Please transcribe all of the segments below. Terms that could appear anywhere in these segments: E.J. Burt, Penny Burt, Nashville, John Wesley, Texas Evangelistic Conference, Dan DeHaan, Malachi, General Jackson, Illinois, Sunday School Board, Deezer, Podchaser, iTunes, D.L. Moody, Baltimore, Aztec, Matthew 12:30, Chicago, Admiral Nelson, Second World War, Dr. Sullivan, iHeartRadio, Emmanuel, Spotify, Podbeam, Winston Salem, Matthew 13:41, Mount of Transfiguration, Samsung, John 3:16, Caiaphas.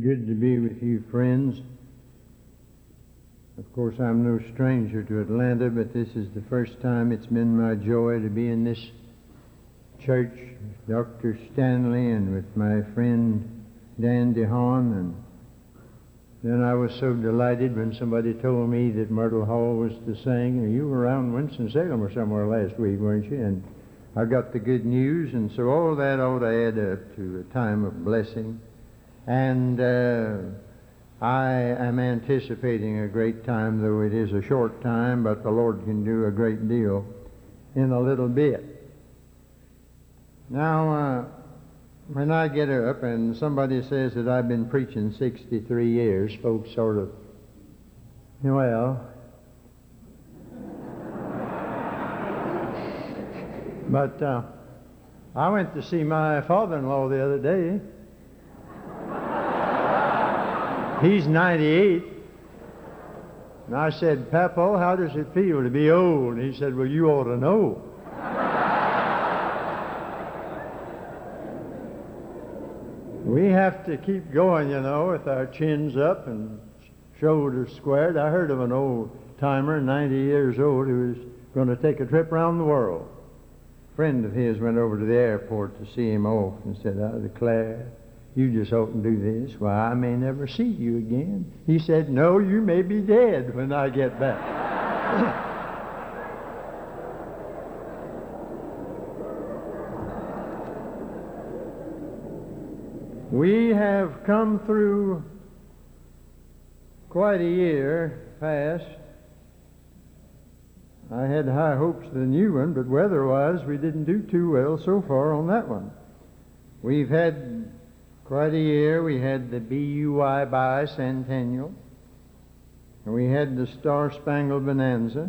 Good to be with you, friends. Of course, I'm no stranger to Atlanta, but this is the first time it's been my joy to be in this church with Dr. Stanley and with my friend Dan DeHaan. And then I was so delighted when somebody told me that Myrtle Hall was to sing. You were around Winston Salem or somewhere last week, weren't you? And I got the good news, and so all that ought to add up to a time of blessing. And I am anticipating a great time, though it is a short time, but the Lord can do a great deal in a little bit. Now, when I get up and somebody says that I've been preaching 63 years, folks sort of, well, but I went to see my father-in-law the other day. He's 98. And I said, "Papo, how does it feel to be old?" And he said, "Well, you ought to know." We have to keep going, you know, with our chins up and shoulders squared. I heard of an old-timer, 90 years old, who was going to take a trip around the world. A friend of his went over to the airport to see him off and said, "I declare, you just oughtn't do this. Why, I may never see you again." He said, "No, you may be dead when I get back." We have come through quite a year past. I had high hopes of the new one, but weather-wise, we didn't do too well so far on that one. We've had quite a year. We had the BUI bicentennial, and we had the Star-Spangled Bonanza,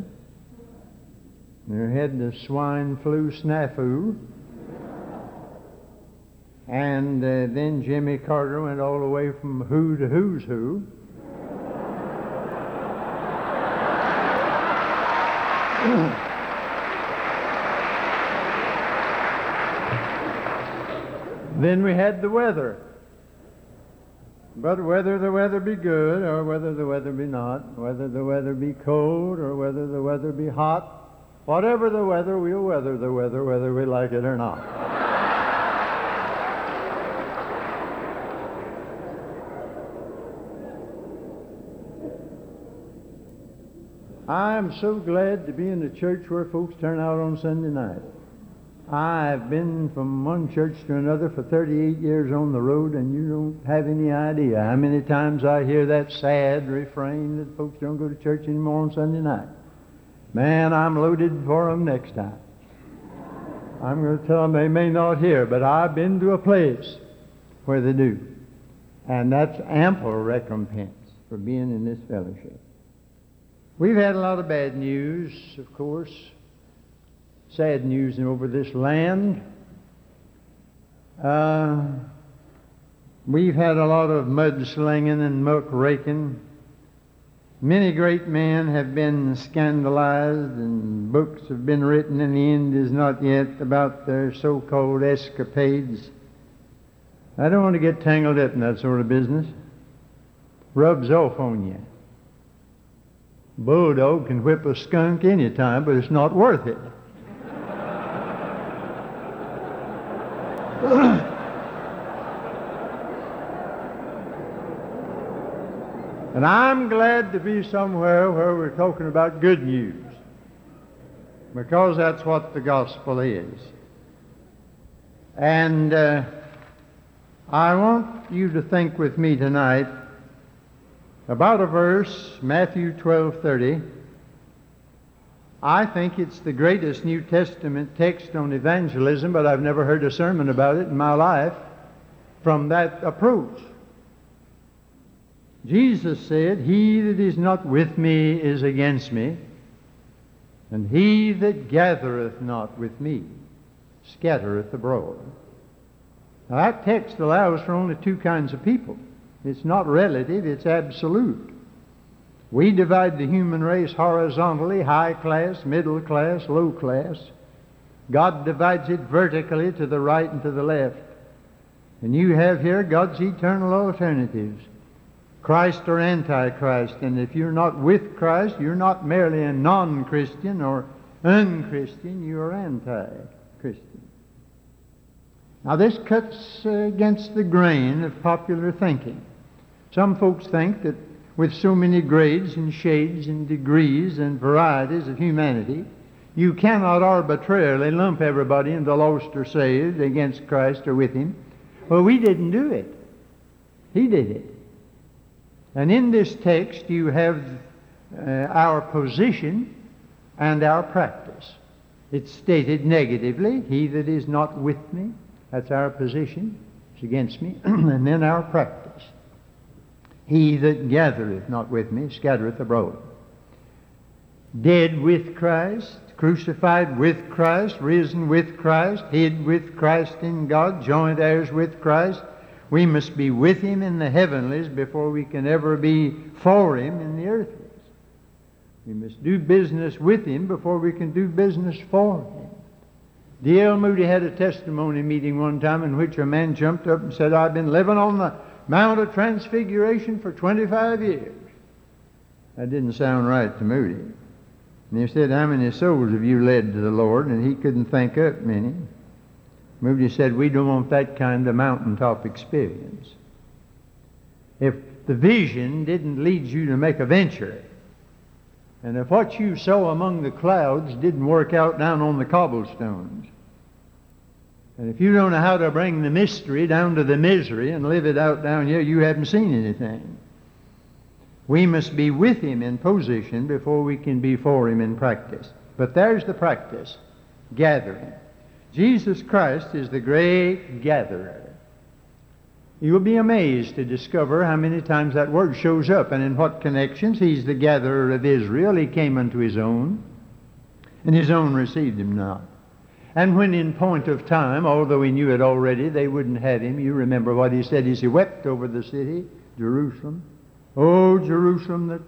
and we had the swine flu snafu, and then Jimmy Carter went all the way from who to who's who. Then we had the weather. But whether the weather be good or whether the weather be not, whether the weather be cold or whether the weather be hot, whatever the weather, we'll weather the weather, whether we like it or not. I'm so glad to be in a church where folks turn out on Sunday night. I've been from one church to another for 38 years on the road, and you don't have any idea how many times I hear that sad refrain that folks don't go to church anymore on Sunday night. Man, I'm loaded for them next time. I'm going to tell them they may not hear, but I've been to a place where they do. And that's ample recompense for being in this fellowship. We've had a lot of bad news, of course. Sad news over this land. We've had a lot of mudslinging and muck raking. Many great men have been scandalized, and books have been written, and the end is not yet, about their so-called escapades. I don't want to get tangled up in that sort of business. Rubs off on you. Bulldog can whip a skunk any time, but it's not worth it. And I'm glad to be somewhere where we're talking about good news, because that's what the gospel is. And I want you to think with me tonight about a verse, Matthew 12:30. I think it's the greatest New Testament text on evangelism, but I've never heard a sermon about it in my life from that approach. Jesus said, "He that is not with me is against me, and he that gathereth not with me scattereth abroad." Now, that text allows for only two kinds of people. It's not relative, it's absolute. We divide the human race horizontally, high class, middle class, low class. God divides it vertically to the right and to the left. And you have here God's eternal alternatives, Christ or Antichrist. And if you're not with Christ, you're not merely a non-Christian or un-Christian, you are anti-Christian. Now this cuts against the grain of popular thinking. Some folks think that with so many grades and shades and degrees and varieties of humanity, you cannot arbitrarily lump everybody into lost or saved, against Christ or with Him. Well, we didn't do it. He did it. And in this text you have our position and our practice. It's stated negatively, he that is not with me, that's our position, it's against me, and then our practice. He that gathereth not with me scattereth abroad. Dead with Christ, crucified with Christ, risen with Christ, hid with Christ in God, joint heirs with Christ. We must be with Him in the heavenlies before we can ever be for Him in the earthlies. We must do business with Him before we can do business for Him. D.L. Moody had a testimony meeting one time in which a man jumped up and said, I've been living on the Mount of Transfiguration for 25 years. That didn't sound right to Moody. And he said, how many souls have you led to the Lord? And he couldn't think up many. Moody said, we don't want that kind of mountaintop experience. If the vision didn't lead you to make a venture, and if what you saw among the clouds didn't work out down on the cobblestones, and if you don't know how to bring the mystery down to the misery and live it out down here, you haven't seen anything. We must be with Him in position before we can be for Him in practice. But there's the practice, gathering. Jesus Christ is the great gatherer. You will be amazed to discover how many times that word shows up and in what connections. He's the gatherer of Israel. He came unto His own, and His own received Him not. And when in point of time, although He knew it already, they wouldn't have Him. You remember what He said as He wept over the city, Jerusalem. O Jerusalem, that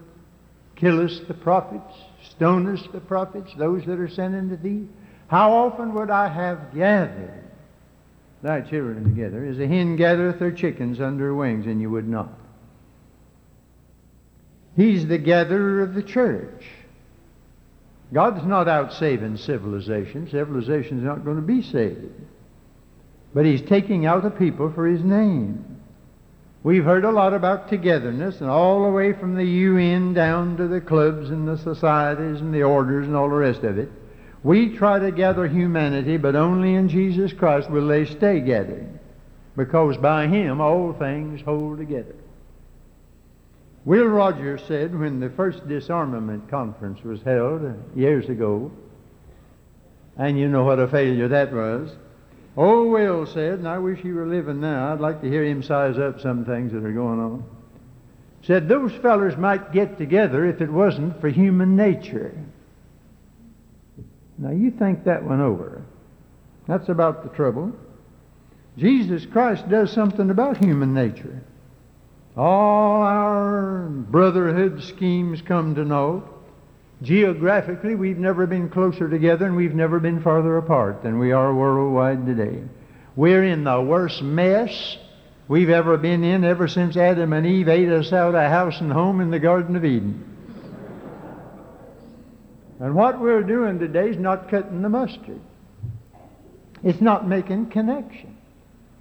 killest the prophets, stonest the prophets, those that are sent unto thee, how often would I have gathered thy children together, as a hen gathereth her chickens under her wings, and you would not. He's the gatherer of the church. God's not out saving civilization. Civilization's not going to be saved. But He's taking out a people for His name. We've heard a lot about togetherness, and all the way from the UN down to the clubs and the societies and the orders and all the rest of it. We try to gather humanity, but only in Jesus Christ will they stay gathered, because by Him all things hold together. Will Rogers said when the first disarmament conference was held years ago, and you know what a failure that was, old Will said, and I wish he were living now, I'd like to hear him size up some things that are going on, said those fellers might get together if it wasn't for human nature. Now you think that one over. That's about the trouble. Jesus Christ does something about human nature. All our brotherhood schemes come to naught. Geographically, we've never been closer together and we've never been farther apart than we are worldwide today. We're in the worst mess we've ever been in ever since Adam and Eve ate us out of house and home in the Garden of Eden. And what we're doing today is not cutting the mustard. It's not making connection.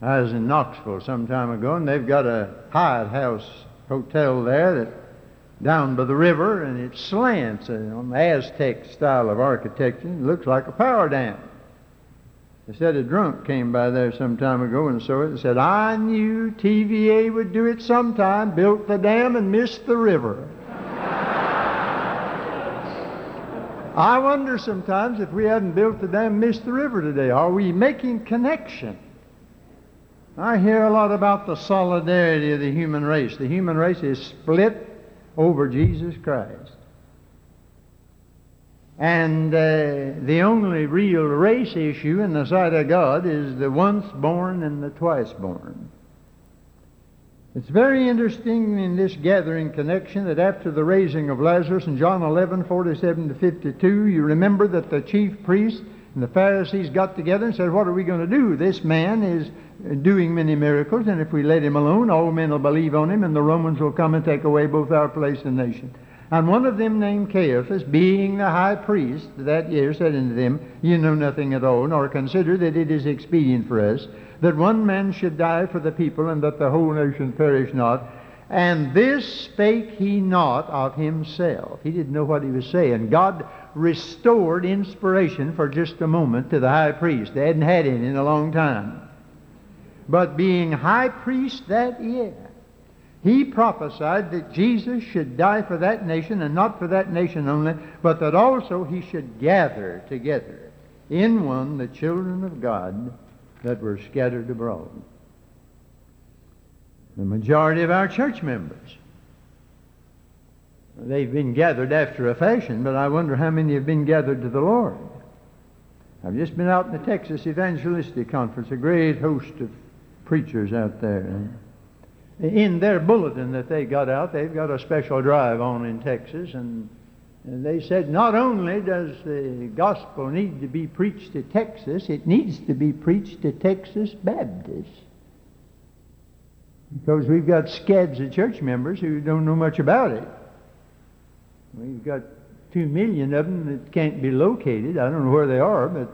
I was in Knoxville some time ago, and they've got a Hyatt House hotel there that down by the river, and it slants on the Aztec style of architecture. It looks like a power dam. They said a drunk came by there some time ago and saw it and said, I knew TVA would do it sometime, built the dam and missed the river. I wonder sometimes if we hadn't built the dam and missed the river today. Are we making connection? I hear a lot about the solidarity of the human race. The human race is split over Jesus Christ. And the only real race issue in the sight of God is the once born and the twice born. It's very interesting in this gathering connection that after the raising of Lazarus in John 11:47 to 52, you remember that the chief priests And the Pharisees got together and said, what are we going to do? This man is doing many miracles, and if we let him alone, all men will believe on him, and the Romans will come and take away both our place and nation. And one of them named Caiaphas, being the high priest that year, said unto them, Ye know nothing at all, nor consider that it is expedient for us, that one man should die for the people, and that the whole nation perish not. And this spake he not of himself. He didn't know what he was saying. God restored inspiration for just a moment to the high priest. They hadn't had it in a long time. But being high priest that year, he prophesied that Jesus should die for that nation, and not for that nation only, but that also he should gather together in one the children of God that were scattered abroad. The majority of our church members, they've been gathered after a fashion, but I wonder how many have been gathered to the Lord. I've just been out in the Texas Evangelistic Conference, a great host of preachers out there. In their bulletin that they got out, they've got a special drive on in Texas, and they said not only does the gospel need to be preached to Texas, it needs to be preached to Texas Baptists. Because we've got scads of church members who don't know much about it. We've got 2 million of them that can't be located. I don't know where they are, but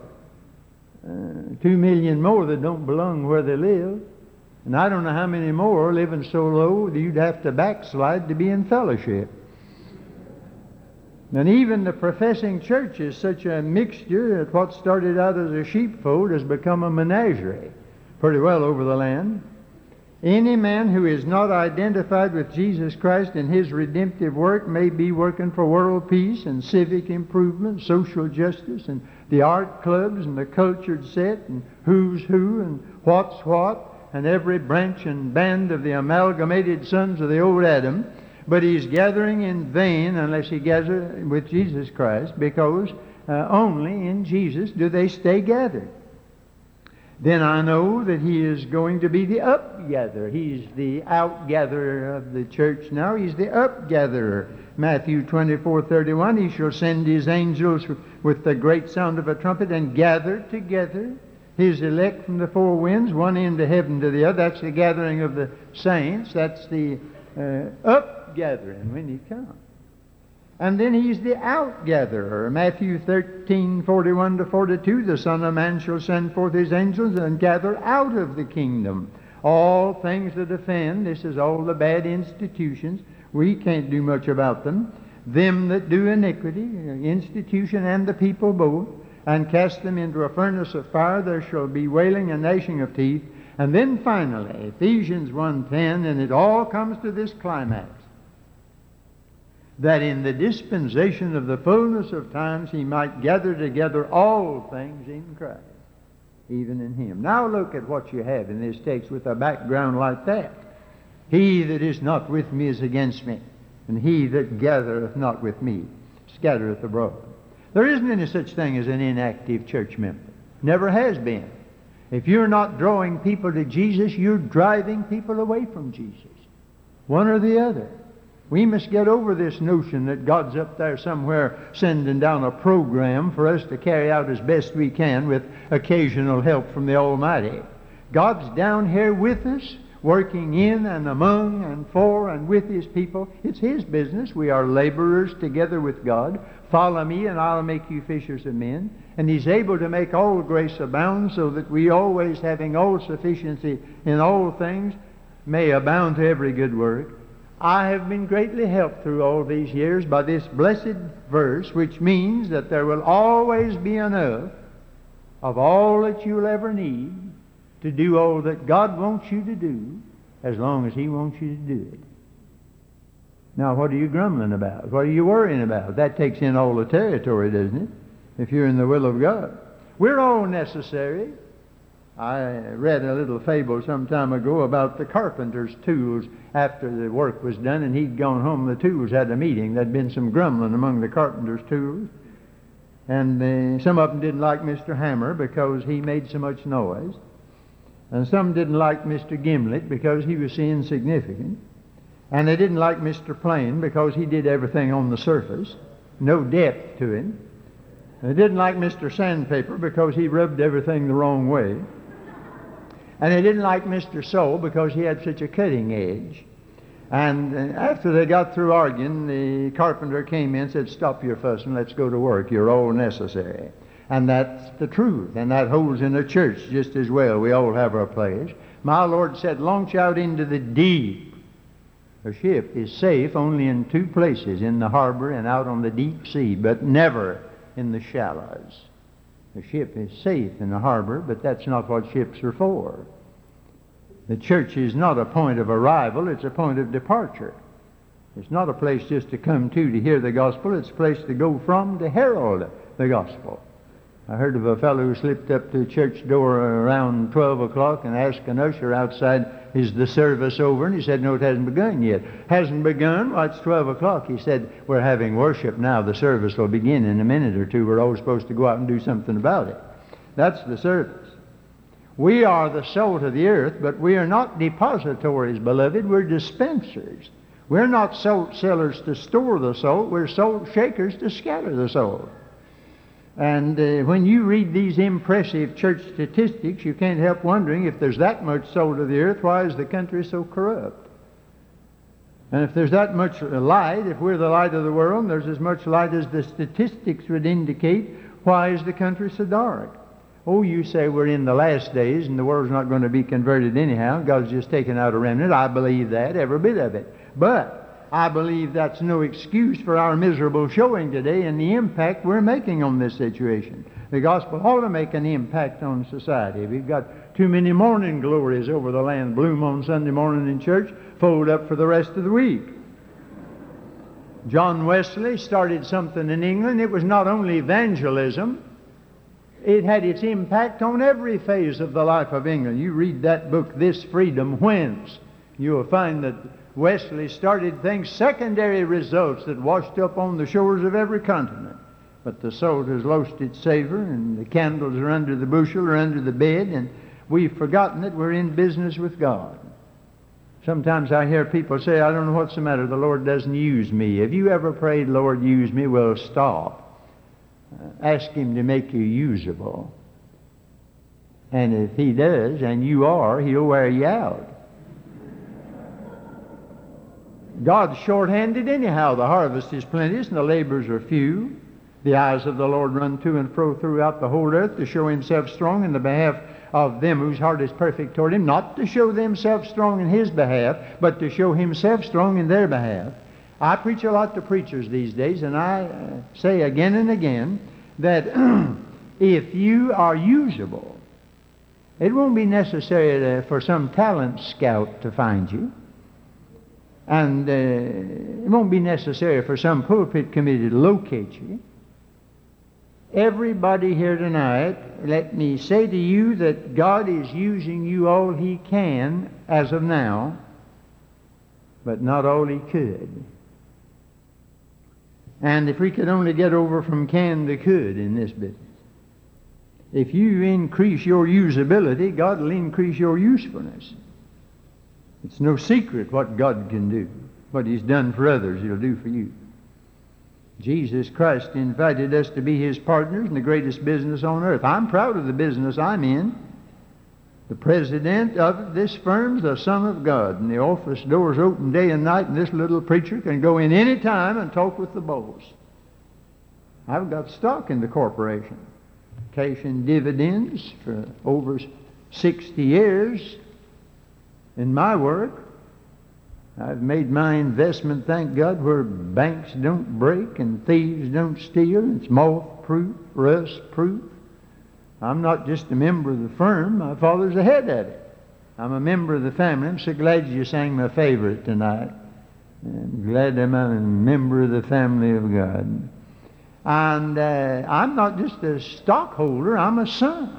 2 million more that don't belong where they live. And I don't know how many more are living so low that you'd have to backslide to be in fellowship. And even the professing church is such a mixture that what started out as a sheepfold has become a menagerie pretty well over the land. Any man who is not identified with Jesus Christ and his redemptive work may be working for world peace and civic improvement, social justice, and the art clubs and the cultured set and who's who and what's what and every branch and band of the amalgamated sons of the old Adam. But he's gathering in vain unless he gathers with Jesus Christ, because only in Jesus do they stay gathered. Then I know that he is going to be the upgatherer. He's the outgatherer of the church now. He's the upgatherer. Matthew 24:31, he shall send his angels with the great sound of a trumpet and gather together his elect from the four winds, one end of heaven to the other. That's the gathering of the saints. That's the upgathering when he comes. And then he's the outgatherer. Matthew 13:41-42, the Son of Man shall send forth his angels and gather out of the kingdom all things that offend. This is all the bad institutions. We can't do much about them. Them that do iniquity, institution and the people both, and cast them into a furnace of fire. There shall be wailing and gnashing of teeth. And then finally, Ephesians 1:10, and it all comes to this climax, that in the dispensation of the fullness of times he might gather together all things in Christ, even in him. Now look at what you have in this text with a background like that. He that is not with me is against me, and he that gathereth not with me scattereth abroad. There isn't any such thing as an inactive church member. Never has been. If you're not drawing people to Jesus, you're driving people away from Jesus. One or the other. We must get over this notion that God's up there somewhere sending down a program for us to carry out as best we can with occasional help from the Almighty. God's down here with us, working in and among and for and with his people. It's his business. We are laborers together with God. Follow me and I'll make you fishers of men. And he's able to make all grace abound, so that we always, having all sufficiency in all things, may abound to every good work. I have been greatly helped through all these years by this blessed verse, which means that there will always be enough of all that you'll ever need to do all that God wants you to do, as long as he wants you to do it. Now, what are you grumbling about? What are you worrying about? That takes in all the territory, doesn't it? If you're in the will of God. We're all necessary. I read a little fable some time ago about the carpenter's tools after the work was done, and he'd gone home. The tools had a meeting. There'd been some grumbling among the carpenter's tools. And some of them didn't like Mr. Hammer because he made so much noise. And some didn't like Mr. Gimlet because he was so insignificant. And they didn't like Mr. Plane because he did everything on the surface. No depth to him. They didn't like Mr. Sandpaper because he rubbed everything the wrong way. And they didn't like Mr. So because he had such a cutting edge. And after they got through arguing, the carpenter came in and said, "Stop your fussing, let's go to work. You're all necessary." And that's the truth, and that holds in the church just as well. We all have our place. My Lord said, "Launch out into the deep." A ship is safe only in two places, in the harbor and out on the deep sea, but never in the shallows. The ship is safe in the harbor, but that's not what ships are for. The church is not a point of arrival, it's a point of departure. It's not a place just to come to hear the gospel, it's a place to go from to herald the gospel. I heard of a fellow who slipped up to the church door around 12 o'clock and asked an usher outside, "Is the service over?" And he said, "No, it hasn't begun yet." "Hasn't begun? Well, it's 12 o'clock. He said, "We're having worship now. The service will begin in a minute or two. We're all supposed to go out and do something about it." That's the service. We are the salt of the earth, but we are not depositories, beloved. We're dispensers. We're not salt sellers to store the salt. We're salt shakers to scatter the salt. And when you read these impressive church statistics, you can't help wondering, if there's that much salt of the earth, why is the country so corrupt? And if there's that much light, if we're the light of the world, and there's as much light as the statistics would indicate, why is the country so dark? Oh, you say we're in the last days and the world's not going to be converted anyhow. God's just taken out a remnant. I believe that, every bit of it. But I believe that's no excuse for our miserable showing today and the impact we're making on this situation. The gospel ought to make an impact on society. We've got too many morning glories over the land. Bloom on Sunday morning in church, fold up for the rest of the week. John Wesley started something in England. It was not only evangelism. It had its impact on every phase of the life of England. You read that book, This Freedom Wins. You will find that Wesley started things, secondary results that washed up on the shores of every continent. But the salt has lost its savor, and the candles are under the bushel or under the bed, and we've forgotten that we're in business with God. Sometimes I hear people say, "I don't know what's the matter, the Lord doesn't use me." Have you ever prayed, "Lord, use me"? Well, stop. Ask Him to make you usable. And if He does, and you are, He'll wear you out. God's short-handed anyhow. The harvest is plenteous and the laborers are few. The eyes of the Lord run to and fro throughout the whole earth to show Himself strong in the behalf of them whose heart is perfect toward Him. Not to show themselves strong in His behalf, but to show Himself strong in their behalf. I preach a lot to preachers these days, and I say again and again that if you are usable, it won't be necessary for some talent scout to find you. And it won't be necessary for some pulpit committee to locate you. Everybody here tonight, let me say to you that God is using you all He can as of now, but not all He could. And if we could only get over from can to could in this business. If you increase your usability, God will increase your usefulness. It's no secret what God can do. What He's done for others, He'll do for you. Jesus Christ invited us to be His partners in the greatest business on earth. I'm proud of the business I'm in. The president of this firm's the Son of God, and the office doors open day and night, and this little preacher can go in any time and talk with the boss. I've got stock in the corporation, cash and dividends for over 60 years. In my work, I've made my investment, thank God, where banks don't break and thieves don't steal. It's moth-proof, rust-proof. I'm not just a member of the firm. My father's the head of it. I'm a member of the family. I'm so glad you sang my favorite tonight. I'm glad I'm a member of the family of God. And I'm not just a stockholder. I'm a son.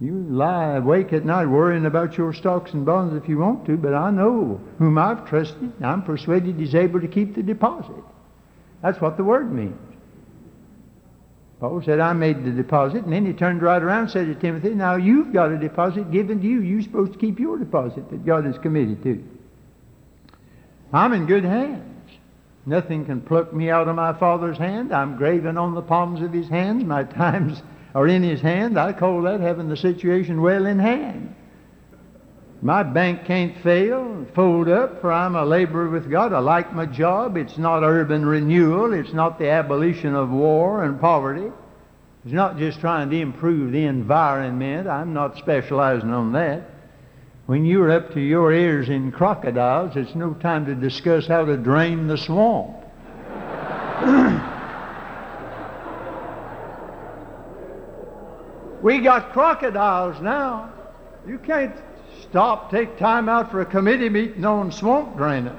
You lie awake at night worrying about your stocks and bonds if you want to, but I know whom I've trusted, and I'm persuaded He's able to keep the deposit. That's what the word means. Paul said, "I made the deposit," and then he turned right around and said to Timothy, "Now you've got a deposit given to you. You're supposed to keep your deposit that God has committed to." I'm in good hands. Nothing can pluck me out of my Father's hand. I'm graven on the palms of his hands. My times are in his hand. I call that having the situation well in hand. My bank can't fail, fold up, for I'm a laborer with God. I like my job. It's not urban renewal. It's not the abolition of war and poverty. It's not just trying to improve the environment. I'm not specializing on that. When you're up to your ears in crocodiles, it's no time to discuss how to drain the swamp. We got crocodiles now. You can't stop, take time out for a committee meeting on swamp draining.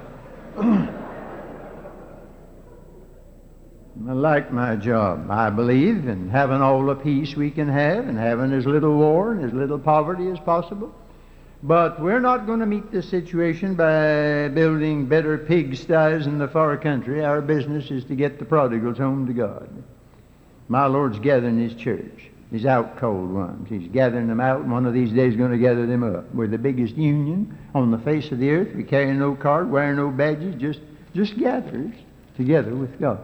I like my job. I believe in having all the peace we can have and having as little war and as little poverty as possible. But we're not going to meet this situation by building better pigsties in the far country. Our business is to get the prodigals home to God. My Lord's gathering his church. He's out cold ones. He's gathering them out, and one of these days going to gather them up. We're the biggest union on the face of the earth. We carry no card, wear no badges, just gathers together with God.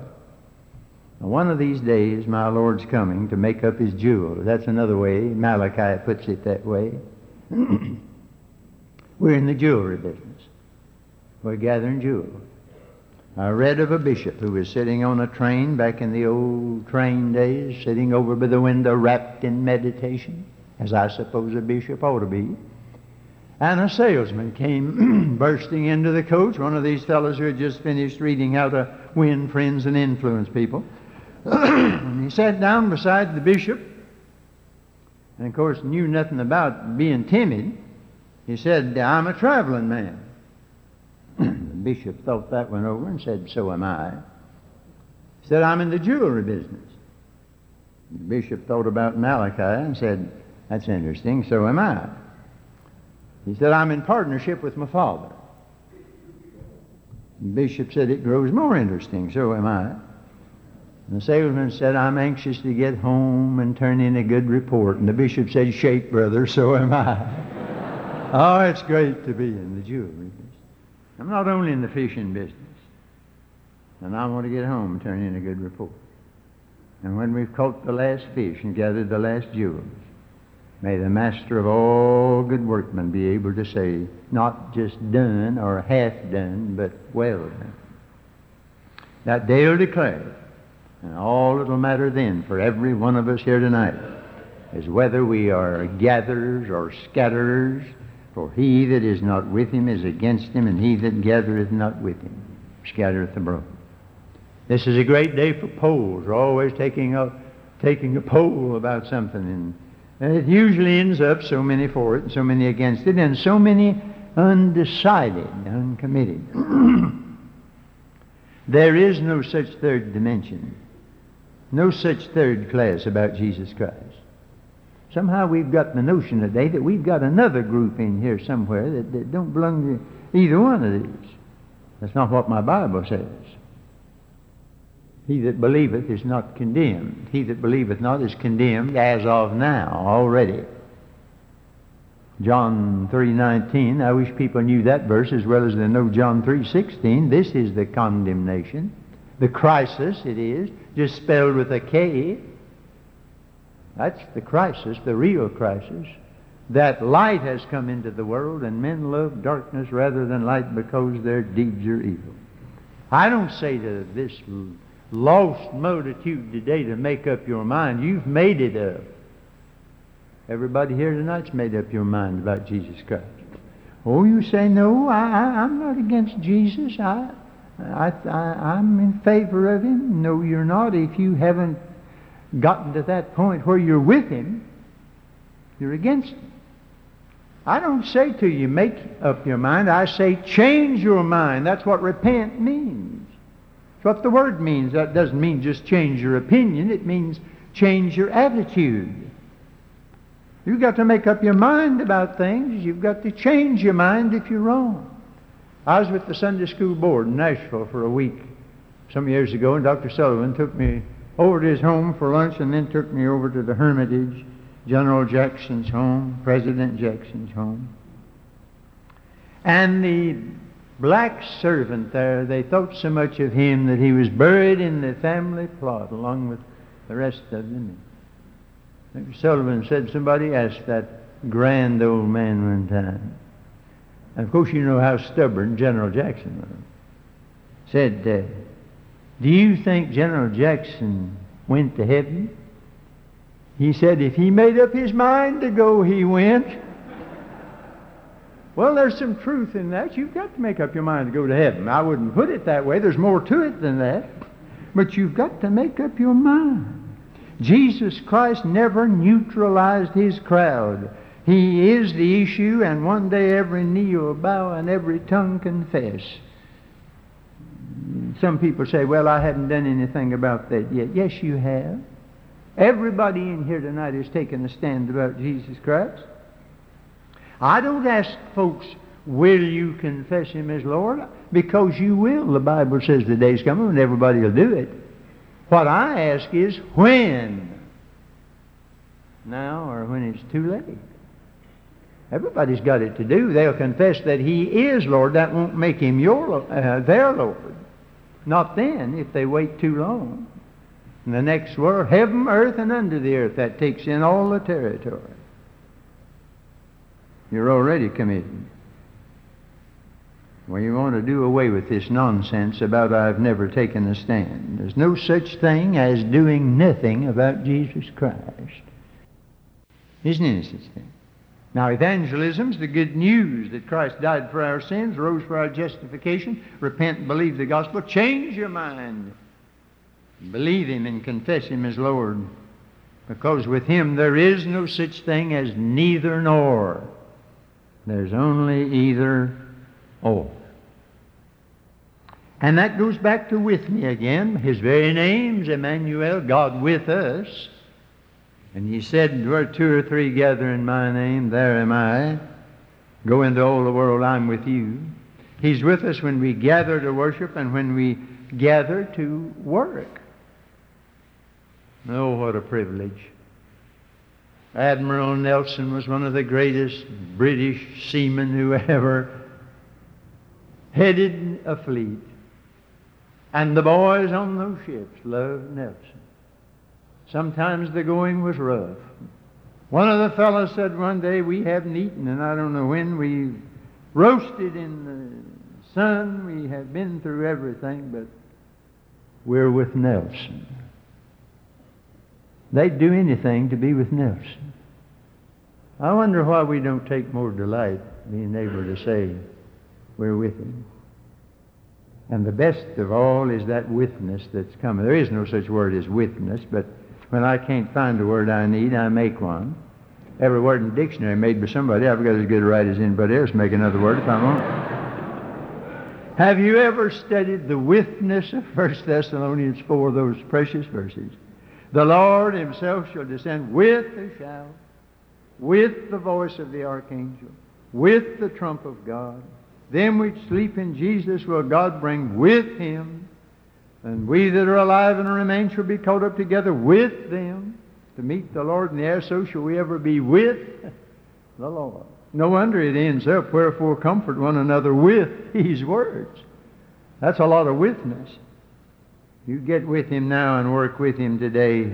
Now, one of these days, my Lord's coming to make up his jewel. That's another way. Malachi puts it that way. We're in the jewelry business. We're gathering jewels. I read of a bishop who was sitting on a train back in the old train days, sitting over by the window wrapped in meditation, as I suppose a bishop ought to be. And a salesman came bursting into the coach, one of these fellows who had just finished reading How to Win Friends and Influence People. And he sat down beside the bishop, and of course knew nothing about being timid. He said, "I'm a traveling man." The bishop thought that one over and said, "So am I." He said, "I'm in the jewelry business." The bishop thought about Malachi and said, "That's interesting, so am I." He said, "I'm in partnership with my father." The bishop said, "It grows more interesting, so am I." And the salesman said, "I'm anxious to get home and turn in a good report." And the bishop said, "Shake, brother, so am I." Oh, it's great to be in the jewelry business. I'm not only in the fishing business, and I want to get home and turn in a good report. And when we've caught the last fish and gathered the last jewels, may the master of all good workmen be able to say, not just done or half done, but well done. That day will declare, and all that will matter then for every one of us here tonight is whether we are gatherers or scatterers. For he that is not with him is against him, and he that gathereth not with him scattereth abroad. This is a great day for polls. We're always taking a poll about something, and it usually ends up so many for it and so many against it, and so many undecided, uncommitted. There is no such third dimension, no such third class about Jesus Christ. Somehow we've got the notion today that we've got another group in here somewhere that don't belong to either one of these. That's not what my Bible says. He that believeth is not condemned. He that believeth not is condemned as of now, already. John 3:19, I wish people knew that verse as well as they know John 3:16. This is the condemnation, the crisis it is, just spelled with a K. That's the crisis, the real crisis, that light has come into the world and men love darkness rather than light because their deeds are evil. I don't say to this lost multitude today to make up your mind. You've made it up. Everybody here tonight's made up your mind about Jesus Christ. Oh, you say, no, I'm not against Jesus. I'm in favor of him. No, you're not. If you haven't gotten to that point where you're with him, you're against him. I don't say to you, make up your mind. I say, change your mind. That's what repent means. It's what the word means. That doesn't mean just change your opinion. It means change your attitude. You've got to make up your mind about things. You've got to change your mind if you're wrong. I was with the Sunday School Board in Nashville for a week some years ago, and Dr. Sullivan took me over to his home for lunch and then took me over to the Hermitage, General Jackson's home, President Jackson's home. And the black servant there, they thought so much of him that he was buried in the family plot along with the rest of them. Dr. Sullivan said somebody asked that grand old man one time. And of course, you know how stubborn General Jackson was. Said, do you think General Jackson went to heaven? He said, if he made up his mind to go, he went. Well, there's some truth in that. You've got to make up your mind to go to heaven. I wouldn't put it that way. There's more to it than that. But you've got to make up your mind. Jesus Christ never neutralized his crowd. He is the issue, and one day every knee will bow and every tongue confess. Some people say, well, I haven't done anything about that yet. Yes, you have. Everybody in here tonight has taken a stand about Jesus Christ. I don't ask folks, will you confess him as Lord? Because you will. The Bible says the day's coming when everybody will do it. What I ask is, when? Now or when it's too late. Everybody's got it to do. They'll confess that he is Lord. That won't make him their Lord. Not then, if they wait too long. And the next world, heaven, earth, and under the earth, that takes in all the territory. You're already committed. Well, you want to do away with this nonsense about I've never taken a stand. There's no such thing as doing nothing about Jesus Christ. Isn't there such thing? Now, evangelism's the good news that Christ died for our sins, rose for our justification. Repent and believe the gospel. Change your mind. Believe him and confess him as Lord. Because with him there is no such thing as neither nor. There's only either or. And that goes back to with me again. His very name's Emmanuel, God with us. And he said, where two or three gather in my name, there am I. Go into all the world, I'm with you. He's with us when we gather to worship and when we gather to work. Oh, what a privilege. Admiral Nelson was one of the greatest British seamen who ever headed a fleet. And the boys on those ships loved Nelson. Sometimes the going was rough. One of the fellows said one day, we haven't eaten, and I don't know when. We've roasted in the sun. We have been through everything, but we're with Nelson. They'd do anything to be with Nelson. I wonder why we don't take more delight being able to say we're with him. And the best of all is that witness that's coming. There is no such word as witness, but when I can't find the word I need, I make one. Every word in the dictionary made by somebody, I've got as good a right as anybody else to make another word if I want. Have you ever studied the witness of 1 Thessalonians 4, those precious verses? The Lord himself shall descend with a shout, with the voice of the archangel, with the trump of God. Them which sleep in Jesus will God bring with him. And we that are alive and remain shall be caught up together with them to meet the Lord in the air. So shall we ever be with the Lord. No wonder it ends up, wherefore comfort one another with these words. That's a lot of witness. You get with him now and work with him today.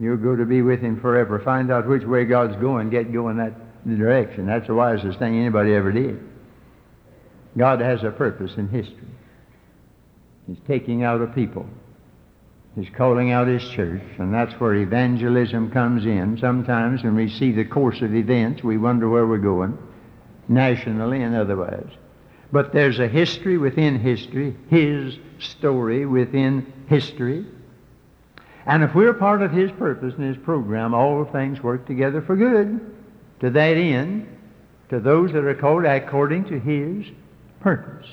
You're going to be with him forever. Find out which way God's going. Get going that direction. That's the wisest thing anybody ever did. God has a purpose in history. He's taking out a people. He's calling out his church. And that's where evangelism comes in. Sometimes when we see the course of events, we wonder where we're going, nationally and otherwise. But there's a history within history, his story within history. And if we're part of his purpose and his program, all things work together for good, to that end, to those that are called according to his purpose.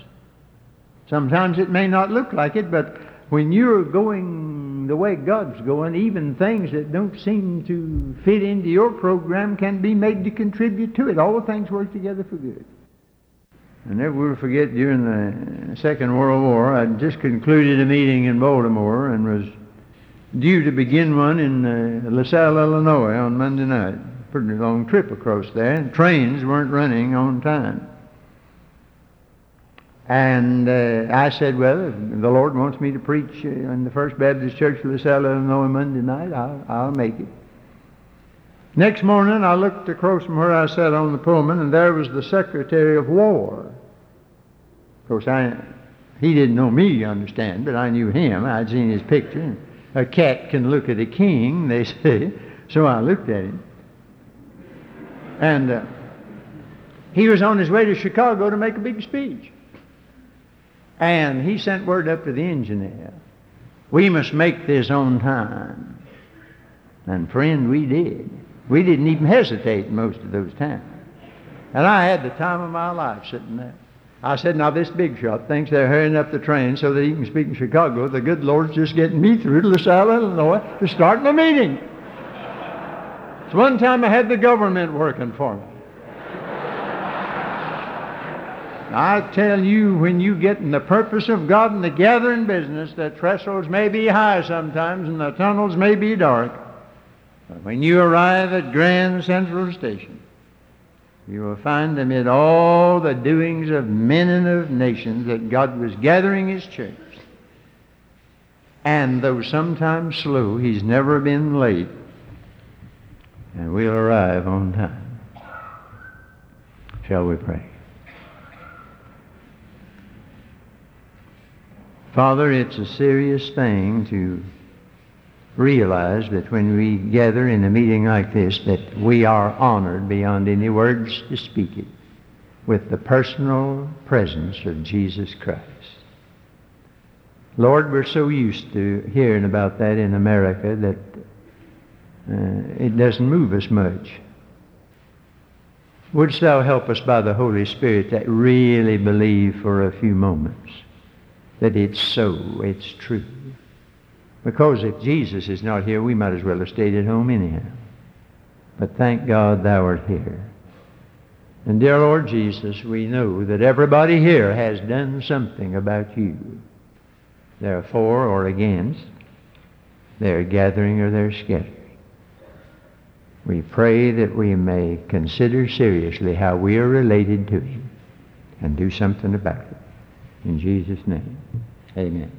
Sometimes it may not look like it, but when you're going the way God's going, even things that don't seem to fit into your program can be made to contribute to it. All things work together for good. I never will forget, during the Second World War, I just concluded a meeting in Baltimore and was due to begin one in LaSalle, Illinois on Monday night. Pretty long trip across there, and trains weren't running on time. And I said, well, if the Lord wants me to preach in the First Baptist Church, LaSalle, Illinois, Monday night, I'll make it. Next morning, I looked across from where I sat on the Pullman, and there was the Secretary of War. Of course, he didn't know me, you understand, but I knew him. I'd seen his picture. And a cat can look at a king, they say. So I looked at him. And he was on his way to Chicago to make a big speech. And he sent word up to the engineer, we must make this on time. And friend, we did. We didn't even hesitate most of those times. And I had the time of my life sitting there. I said, now this big shot thinks they're hurrying up the train so that he can speak in Chicago. The good Lord's just getting me through to LaSalle, Illinois, to start the meeting. It's one time I had the government working for me. I tell you, when you get in the purpose of God and the gathering business, the thresholds may be high sometimes and the tunnels may be dark. But when you arrive at Grand Central Station, you will find amid all the doings of men and of nations that God was gathering His church. And though sometimes slow, He's never been late. And we'll arrive on time. Shall we pray? Father, it's a serious thing to realize that when we gather in a meeting like this, that we are honored beyond any words to speak it with the personal presence of Jesus Christ. Lord, we're so used to hearing about that in America that it doesn't move us much. Wouldst Thou help us by the Holy Spirit to really believe for a few moments that it's so, it's true. Because if Jesus is not here, we might as well have stayed at home anyhow. But thank God Thou art here. And dear Lord Jesus, we know that everybody here has done something about You. They're for or against. They're gathering or they're scattering. We pray that we may consider seriously how we are related to Him and do something about it. In Jesus' name, amen.